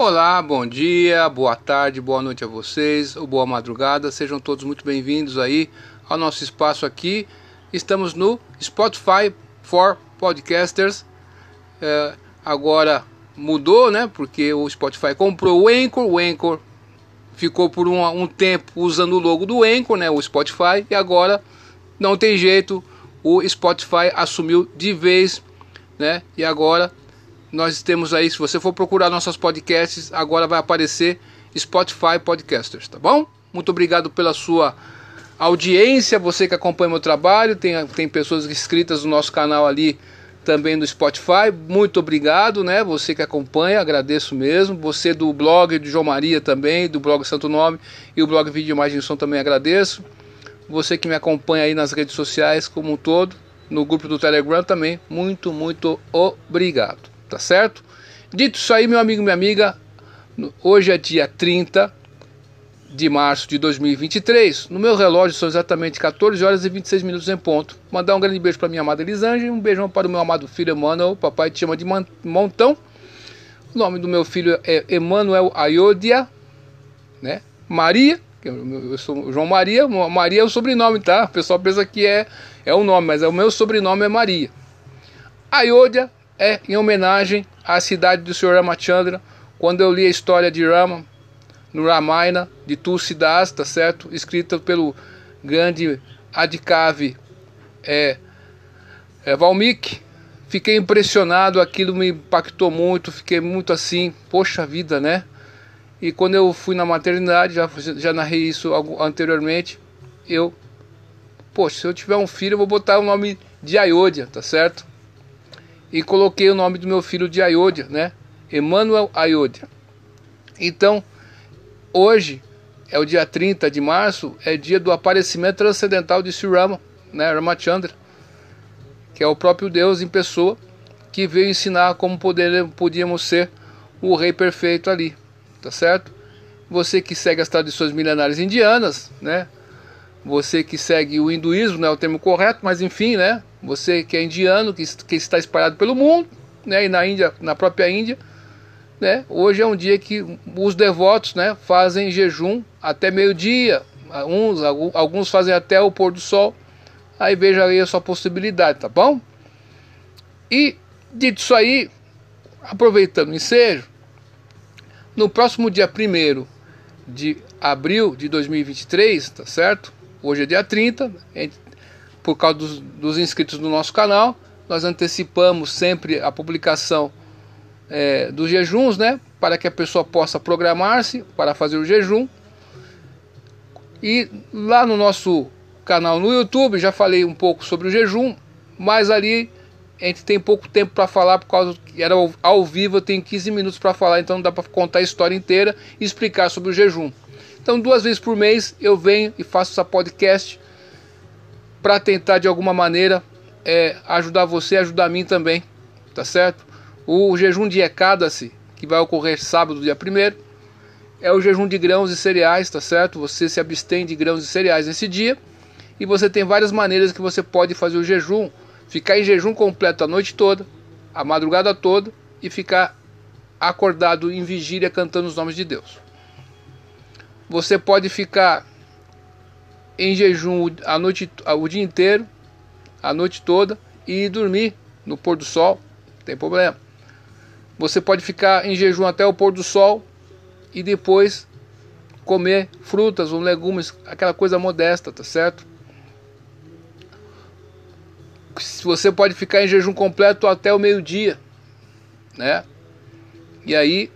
Olá, bom dia, boa tarde, boa noite a vocês, ou boa madrugada, sejam todos muito bem-vindos aí ao nosso espaço aqui. Estamos no Spotify for Podcasters, agora mudou, né, porque o Spotify comprou o Anchor ficou por um tempo usando o logo do Anchor, né, o Spotify, e agora não tem jeito, o Spotify assumiu de vez, né, e agora... Nós temos aí, se você for procurar nossos podcasts, agora vai aparecer Spotify Podcasters, tá bom? Muito obrigado pela sua audiência, você que acompanha meu trabalho, tem pessoas inscritas no nosso canal ali também no Spotify, muito obrigado, né? Você que acompanha, agradeço mesmo, você do blog de João Maria também, do blog Santo Nome e o blog Vídeo Imagem e Som também agradeço, você que me acompanha aí nas redes sociais como um todo, no grupo do Telegram também, muito, muito obrigado. Tá certo? Dito isso aí, meu amigo, minha amiga, hoje é dia 30 de março de 2023. No meu relógio são exatamente 14 horas e 26 minutos em ponto. Mandar um grande beijo para minha amada Elisange e um beijão para o meu amado filho Emmanuel. O papai te chama de montão. O nome do meu filho é Emmanuel Ayodhya, né? Maria, eu sou João Maria. Maria é o sobrenome, tá? O pessoal pensa que é o nome, mas é o meu sobrenome é Maria. Ayodhya é em homenagem à cidade do Sr. Ramachandra. Quando eu li a história de Rama no Ramayana de Tulsidas, tá certo? Escrita pelo grande Adikavi Valmiki, fiquei impressionado, aquilo me impactou muito, fiquei muito assim, poxa vida, né? E quando eu fui na maternidade, já narrei isso anteriormente, poxa, se eu tiver um filho eu vou botar o nome de Ayodhya, tá certo? E coloquei o nome do meu filho de Ayodhya, né? Emmanuel Ayodhya. Então, hoje é o dia 30 de março, é dia do aparecimento transcendental de Sri Rama, né? Ramachandra, que é o próprio Deus em pessoa, que veio ensinar como podíamos ser o rei perfeito ali, tá certo? Você que segue as tradições milenares indianas, né? Você que segue o hinduísmo, não é o termo correto, mas enfim, né? Você que é indiano, que está espalhado pelo mundo, né? E na Índia, na própria Índia, né? Hoje é um dia que os devotos, né, fazem jejum até meio-dia. Alguns fazem até o pôr do sol. Aí veja aí a sua possibilidade, tá bom? E, dito isso aí, aproveitando o ensejo, no próximo dia 1º de abril de 2023, tá certo? Hoje é dia 30, por causa dos inscritos do nosso canal, nós antecipamos sempre a publicação dos jejuns, né? Para que a pessoa possa programar-se para fazer o jejum. E lá no nosso canal no YouTube, já falei um pouco sobre o jejum, mas ali a gente tem pouco tempo para falar, por causa que era ao vivo, eu tenho 15 minutos para falar, então não dá para contar a história inteira e explicar sobre o jejum. Então, 2 vezes por mês eu venho e faço essa podcast para tentar de alguma maneira ajudar você, ajudar a mim também, tá certo? O jejum de Ekadasi, que vai ocorrer sábado, dia 1º, é o jejum de grãos e cereais, tá certo? Você se abstém de grãos e cereais nesse dia e você tem várias maneiras que você pode fazer o jejum, ficar em jejum completo a noite toda, a madrugada toda e ficar acordado em vigília cantando os nomes de Deus. Você pode ficar em jejum o dia inteiro, a noite toda, e dormir no pôr do sol, não tem problema. Você pode ficar em jejum até o pôr do sol e depois comer frutas ou legumes, aquela coisa modesta, tá certo? Você pode ficar em jejum completo até o meio-dia, né? E aí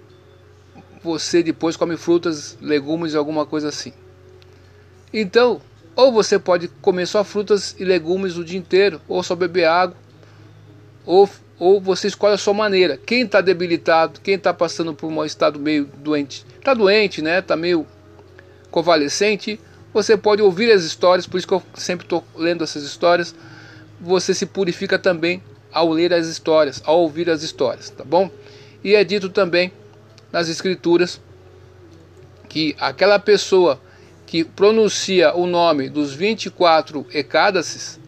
você depois come frutas, legumes, alguma coisa assim. Então, ou você pode comer só frutas e legumes o dia inteiro, ou só beber água, ou você escolhe a sua maneira. Quem está debilitado, quem está passando por um estado meio doente, está doente, né? Está meio convalescente, você pode ouvir as histórias, por isso que eu sempre estou lendo essas histórias. Você se purifica também ao ler as histórias, ao ouvir as histórias, tá bom? E é dito também nas escrituras que aquela pessoa que pronuncia o nome dos 24 Ekadasis,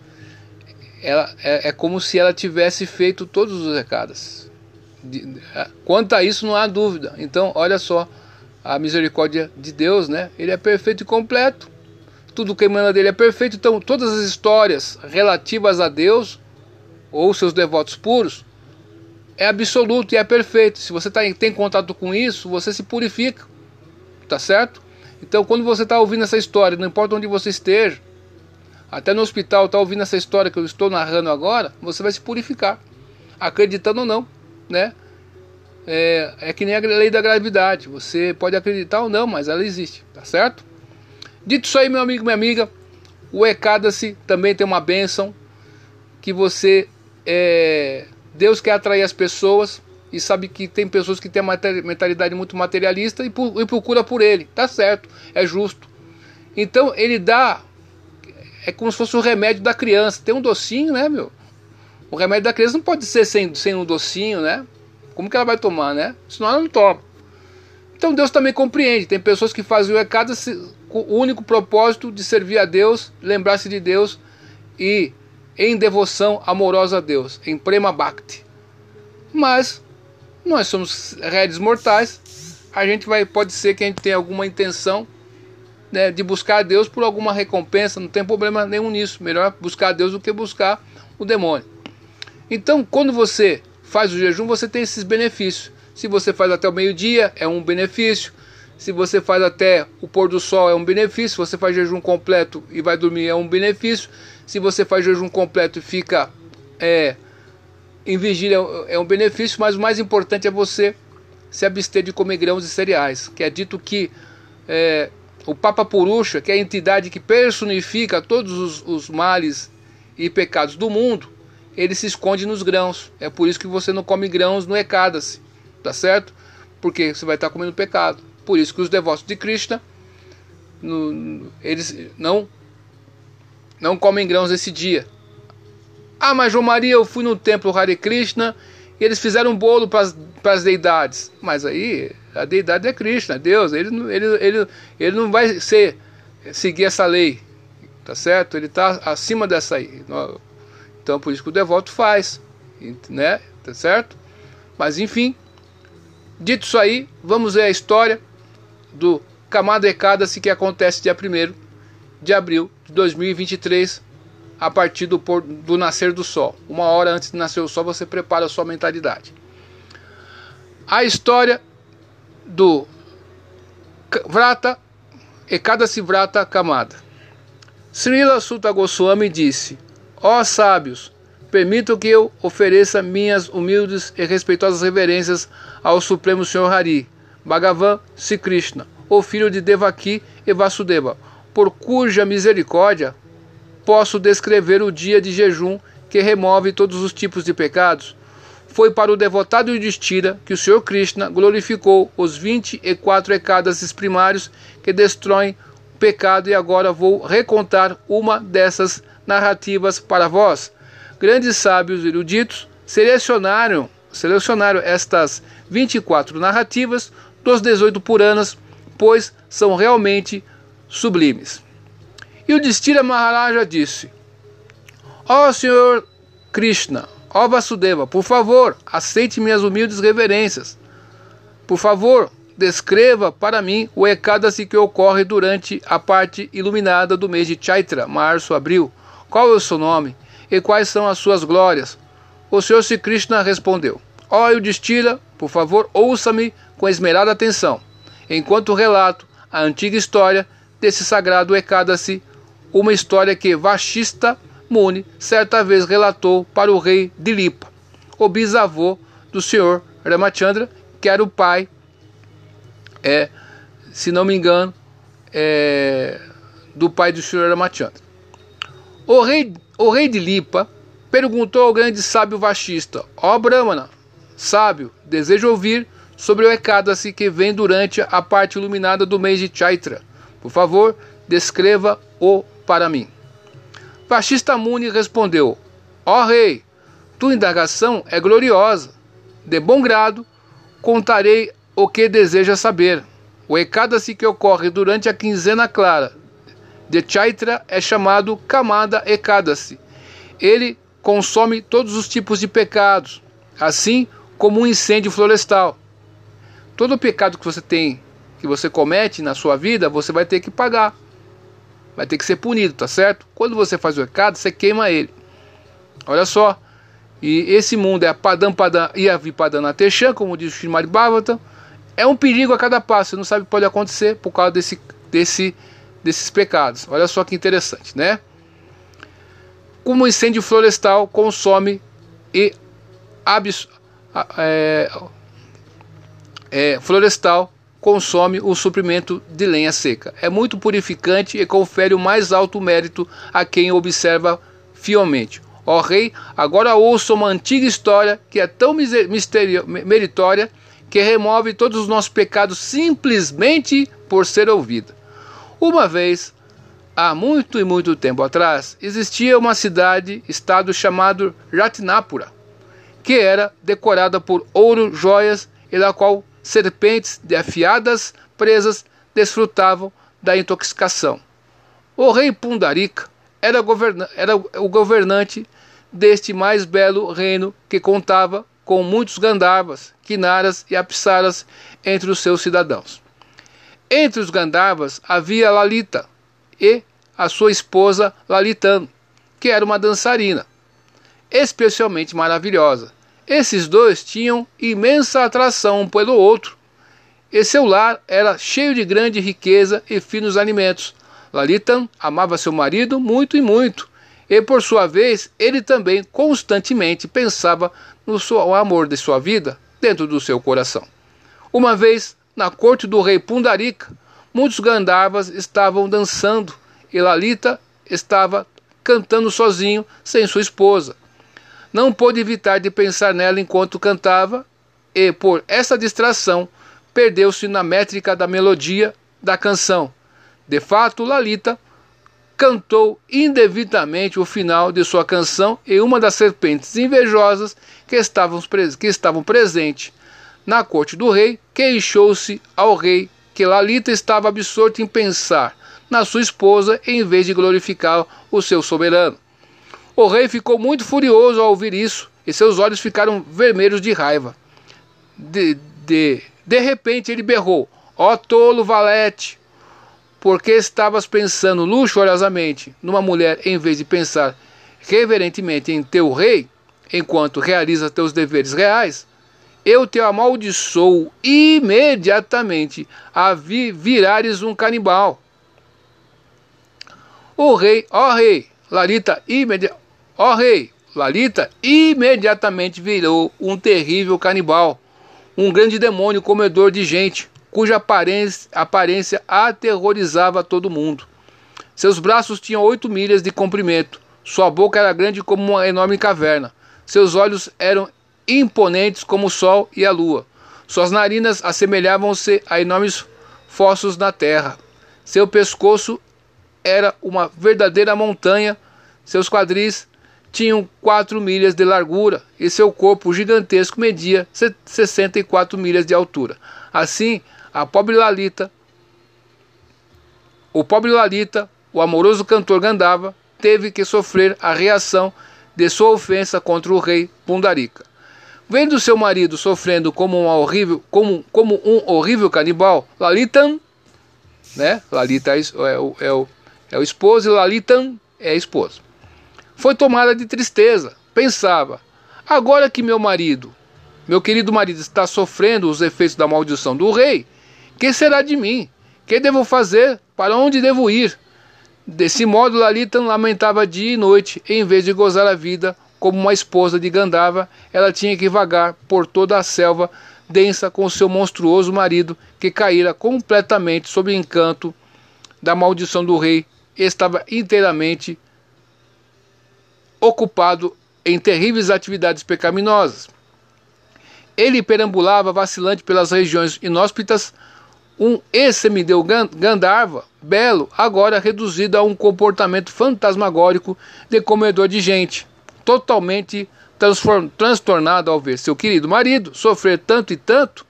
ela é como se ela tivesse feito todos os Ekadasis. Quanto a isso não há dúvida. Então, olha só, a misericórdia de Deus, né? Ele é perfeito e completo. Tudo que emana dele é perfeito. Então, todas as histórias relativas a Deus ou seus devotos puros é absoluto e é perfeito. Se você tem contato com isso, você se purifica, tá certo? Então, quando você está ouvindo essa história, não importa onde você esteja, até no hospital está ouvindo essa história que eu estou narrando agora, você vai se purificar, acreditando ou não, né? É que nem a lei da gravidade, você pode acreditar ou não, mas ela existe, tá certo? Dito isso aí, meu amigo, minha amiga, o Ekadasi também tem uma bênção, que você, Deus quer atrair as pessoas, e sabe que tem pessoas que têm uma mentalidade muito materialista e procura por ele, tá certo, é justo. Então ele dá, é como se fosse o remédio da criança, tem um docinho, né, meu? O remédio da criança não pode ser sem um docinho, né? Como que ela vai tomar, né? Senão ela não toma. Então Deus também compreende, tem pessoas que fazem o Ekadasi com o único propósito de servir a Deus, lembrar-se de Deus e em devoção amorosa a Deus, em prema bhakti. Mas nós somos réis mortais, a gente pode ser que a gente tenha alguma intenção, né, de buscar a Deus por alguma recompensa, não tem problema nenhum nisso. Melhor buscar a Deus do que buscar o demônio. Então, quando você faz o jejum, você tem esses benefícios. Se você faz até o meio-dia, é um benefício. Se você faz até o pôr do sol, é um benefício. Se você faz jejum completo e vai dormir, é um benefício. Se você faz jejum completo e fica em vigília, é um benefício. Mas o mais importante é você se abster de comer grãos e cereais, que é dito que o Papa Purusha, que é a entidade que personifica todos os males e pecados do mundo, ele se esconde nos grãos. É por isso que você não come grãos no Ekadasi, tá certo? Porque você vai estar comendo pecado. Por isso que os devotos de Krishna, eles não comem grãos esse dia. Ah, mas João Maria, eu fui no templo Hare Krishna e eles fizeram um bolo para as deidades. Mas aí a deidade é Krishna, Deus. Ele não vai seguir essa lei, tá certo? Ele está acima dessa aí. Então por isso que o devoto faz, né? Tá certo? Mas enfim, dito isso aí, vamos ver a história do Kamada Ekadasi, que acontece dia 1º de abril de 2023, a partir do nascer do sol. 1 hora antes de nascer o sol, você prepara a sua mentalidade. A história do Vrata, Ekadasi Vrata Kamada. Srila Sutta Goswami disse: ó sábios, permito que eu ofereça minhas humildes e respeitosas reverências ao Supremo Senhor Hari, Bhagavan Sri Krishna, o filho de Devaki e Vasudeva, por cuja misericórdia posso descrever o dia de jejum que remove todos os tipos de pecados. Foi para o devotado Yudistira que o Senhor Krishna glorificou os 24 Ekadasis primários que destroem o pecado, e agora vou recontar uma dessas narrativas para vós. Grandes sábios eruditos selecionaram estas 24 narrativas dos 18 Puranas, pois são realmente sublimes. E o Yudhishthira Maharaja disse: ó Senhor Krishna, ó Vasudeva, por favor, aceite minhas humildes reverências. Por favor, descreva para mim o Ekadasi que ocorre durante a parte iluminada do mês de Chaitra, março, abril. Qual é o seu nome? E quais são as suas glórias? O Senhor Sri Krishna respondeu: ó Yudhishthira, por favor, ouça-me com esmerada atenção, enquanto relato a antiga história desse sagrado Ekadasi, uma história que Vashistha Muni certa vez relatou para o rei Dilipa, o bisavô do Senhor Ramachandra, que era o pai, se não me engano, do pai do Senhor Ramachandra. O rei Dilipa perguntou ao grande sábio Vashistha: ó Brahmana, sábio, desejo ouvir sobre o Ekadasi que vem durante a parte iluminada do mês de Chaitra. Por favor, descreva-o para mim. Vashistha Muni respondeu: ó rei, tua indagação é gloriosa. De bom grado, contarei o que deseja saber. O Ekadasi que ocorre durante a quinzena clara de Chaitra é chamado Kamada Ekadasi. Ele consome todos os tipos de pecados. Assim como um incêndio florestal. Todo pecado que você tem, que você comete na sua vida, você vai ter que pagar. Vai ter que ser punido, tá certo? Quando você faz o pecado, você queima ele. Olha só. E esse mundo é a Padam Padam e a Vi Padam na Texan, como diz o Shrimad Bhagavatam. É um perigo a cada passo. Você não sabe o que pode acontecer por causa desses pecados. Olha só que interessante, né? Como incêndio florestal consome e florestal consome o suprimento de lenha seca. É muito purificante e confere o mais alto mérito a quem observa fielmente. Ó rei, agora ouça uma antiga história que é tão meritória que remove todos os nossos pecados simplesmente por ser ouvida. Uma vez, há muito e muito tempo atrás, existia uma cidade-estado chamado Ratnápura, que era decorada por ouro, joias, e da qual serpentes de afiadas presas desfrutavam da intoxicação. O rei Pundarica era o governante deste mais belo reino, que contava com muitos Gandharvas, Quinaras e Apsaras entre os seus cidadãos. Entre os Gandharvas havia Lalita e a sua esposa Lalitan, que era uma dançarina especialmente maravilhosa. Esses dois tinham imensa atração um pelo outro, e seu lar era cheio de grande riqueza e finos alimentos. Lalitan amava seu marido muito e muito, e por sua vez ele também constantemente pensava no amor de sua vida dentro do seu coração. Uma vez, na corte do rei Pundarica, muitos Gandharvas estavam dançando e Lalita estava cantando sozinho, sem sua esposa. Não pôde evitar de pensar nela enquanto cantava, e por essa distração, perdeu-se na métrica da melodia da canção. De fato, Lalita cantou indevidamente o final de sua canção, e uma das serpentes invejosas que estavam presentes na corte do rei queixou-se ao rei que Lalita estava absorta em pensar na sua esposa em vez de glorificar o seu soberano. O rei ficou muito furioso ao ouvir isso, e seus olhos ficaram vermelhos de raiva. De repente ele berrou: "Ó tolo valete, por que estavas pensando luxuriosamente numa mulher em vez de pensar reverentemente em teu rei, enquanto realizas teus deveres reais? Eu te amaldiçoo imediatamente a virares um canibal." Ó rei, Lalita imediatamente virou um terrível canibal, um grande demônio comedor de gente, cuja aparência aterrorizava todo mundo. Seus braços tinham 8 milhas de comprimento, sua boca era grande como uma enorme caverna, seus olhos eram imponentes como o sol e a lua, suas narinas assemelhavam-se a enormes fossos na terra, seu pescoço era uma verdadeira montanha, seus quadris tinham 4 milhas de largura e seu corpo gigantesco media 64 milhas de altura. Assim, o pobre Lalita, o amoroso cantor Gandharva, teve que sofrer a reação de sua ofensa contra o rei Pundarica. Vendo seu marido sofrendo como um horrível canibal, Lalitan, né? Lalita é o esposo e Lalitan é a esposa. Foi tomada de tristeza. Pensava: agora que meu querido marido está sofrendo os efeitos da maldição do rei, que será de mim? Que devo fazer? Para onde devo ir? Desse modo, Lalitan lamentava dia e noite. Em vez de gozar a vida como uma esposa de Gandharva, ela tinha que vagar por toda a selva densa com seu monstruoso marido, que caíra completamente sob o encanto da maldição do rei e estava inteiramente ocupado em terríveis atividades pecaminosas. Ele perambulava vacilante pelas regiões inóspitas, um ex-semideu Gandharva, belo, agora reduzido a um comportamento fantasmagórico de comedor de gente, totalmente transtornado ao ver seu querido marido sofrer tanto e tanto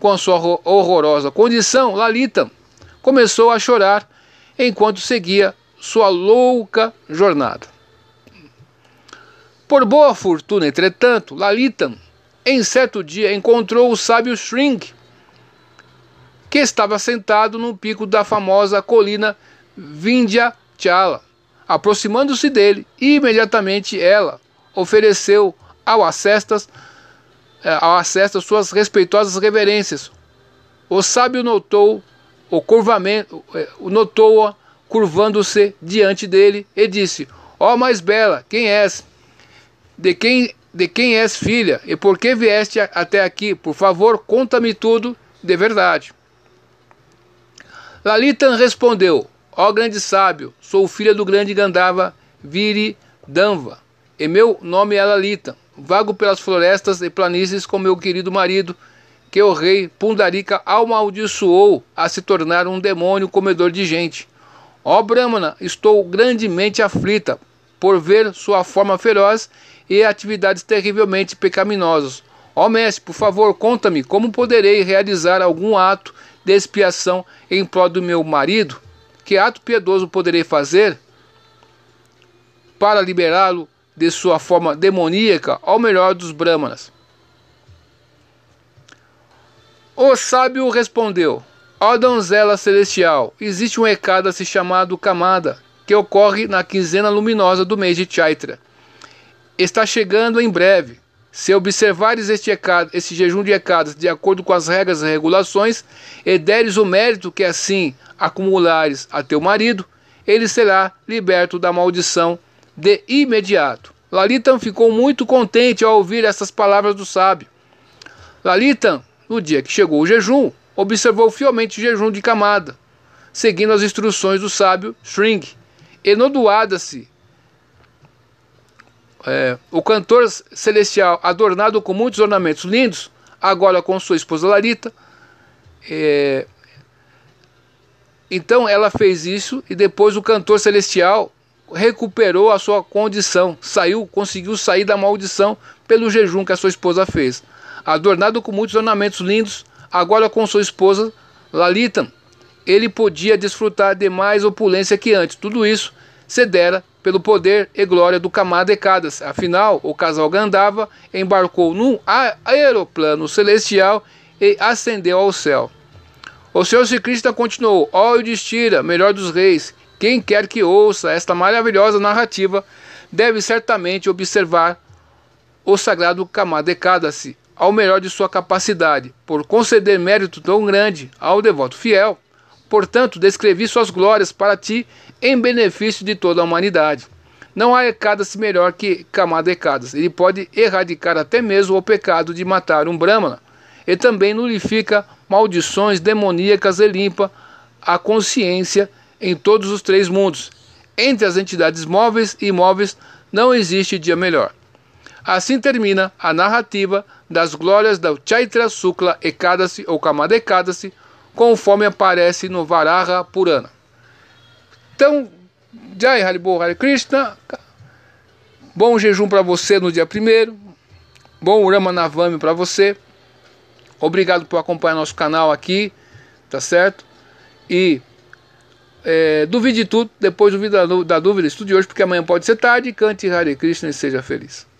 com a sua horrorosa condição. Lalita começou a chorar enquanto seguia sua louca jornada. Por boa fortuna, entretanto, Lalitan Em certo dia encontrou o sábio Shring, que estava sentado no pico da famosa colina Vindhya Chala. Aproximando-se dele, imediatamente ela ofereceu ao acesta suas respeitosas reverências. O sábio notou-a curvando-se diante dele e disse: "Ó mais bela, quem és? De quem és filha? E por que vieste até aqui? Por favor, conta-me tudo de verdade." Lalitan respondeu: "Ó grande sábio, sou filha do grande Gandharva Viridamva, e meu nome é Lalita. Vago pelas florestas e planícies com meu querido marido, que o rei Pundarica amaldiçoou a se tornar um demônio comedor de gente. Ó Brahmana, estou grandemente aflita por ver sua forma feroz e atividades terrivelmente pecaminosas. Ó mestre, por favor, conta-me como poderei realizar algum ato de expiação em prol do meu marido? Que ato piedoso poderei fazer para liberá-lo de sua forma demoníaca ao melhor dos Brahmanas?" O sábio respondeu: "Ó donzela celestial, existe um ekadasi chamado Kamada, que ocorre na quinzena luminosa do mês de Chaitra. Está chegando em breve. Se observares este jejum de ekadasi de acordo com as regras e regulações, e deres o mérito que assim acumulares a teu marido, ele será liberto da maldição de imediato." Lalitan ficou muito contente ao ouvir essas palavras do sábio. Lalitan, no dia que chegou o jejum, observou fielmente o jejum de Kamada, seguindo as instruções do sábio Shring. Enodoada-se, o cantor celestial, adornado com muitos ornamentos lindos, agora com sua esposa Lalita. Então ela fez isso, e depois o cantor celestial recuperou a sua condição, conseguiu sair da maldição pelo jejum que a sua esposa fez. Adornado com muitos ornamentos lindos, agora com sua esposa Lalitan, ele podia desfrutar de mais opulência que antes. Tudo isso se dera pelo poder e glória do Kamada Ekadasi. Afinal, o casal Gandharva embarcou num aeroplano celestial e ascendeu ao céu. O Senhor Sri Krishna continuou: "Ó Yudistira, melhor dos reis, quem quer que ouça esta maravilhosa narrativa deve certamente observar o sagrado Kamada Ekadasi ao melhor de sua capacidade, por conceder mérito tão grande ao devoto fiel. Portanto, descrevi suas glórias para ti em benefício de toda a humanidade. Não há Ekadasi melhor que Kamada Ekadasi. Ele pode erradicar até mesmo o pecado de matar um Brahmana, e também nulifica maldições demoníacas e limpa a consciência em todos os três mundos. Entre as entidades móveis e imóveis não existe dia melhor." Assim termina a narrativa das glórias da Chaitra Sukla Ekadasi ou Kamada Ekadasi, conforme aparece no Varaha Purana. Então, Jai Haribol Hare Krishna, bom jejum para você no dia 1º, bom Rama Navami para você, obrigado por acompanhar nosso canal aqui, tá certo? E duvide tudo, depois da dúvida, estude hoje, porque amanhã pode ser tarde. Cante Hare Krishna e seja feliz.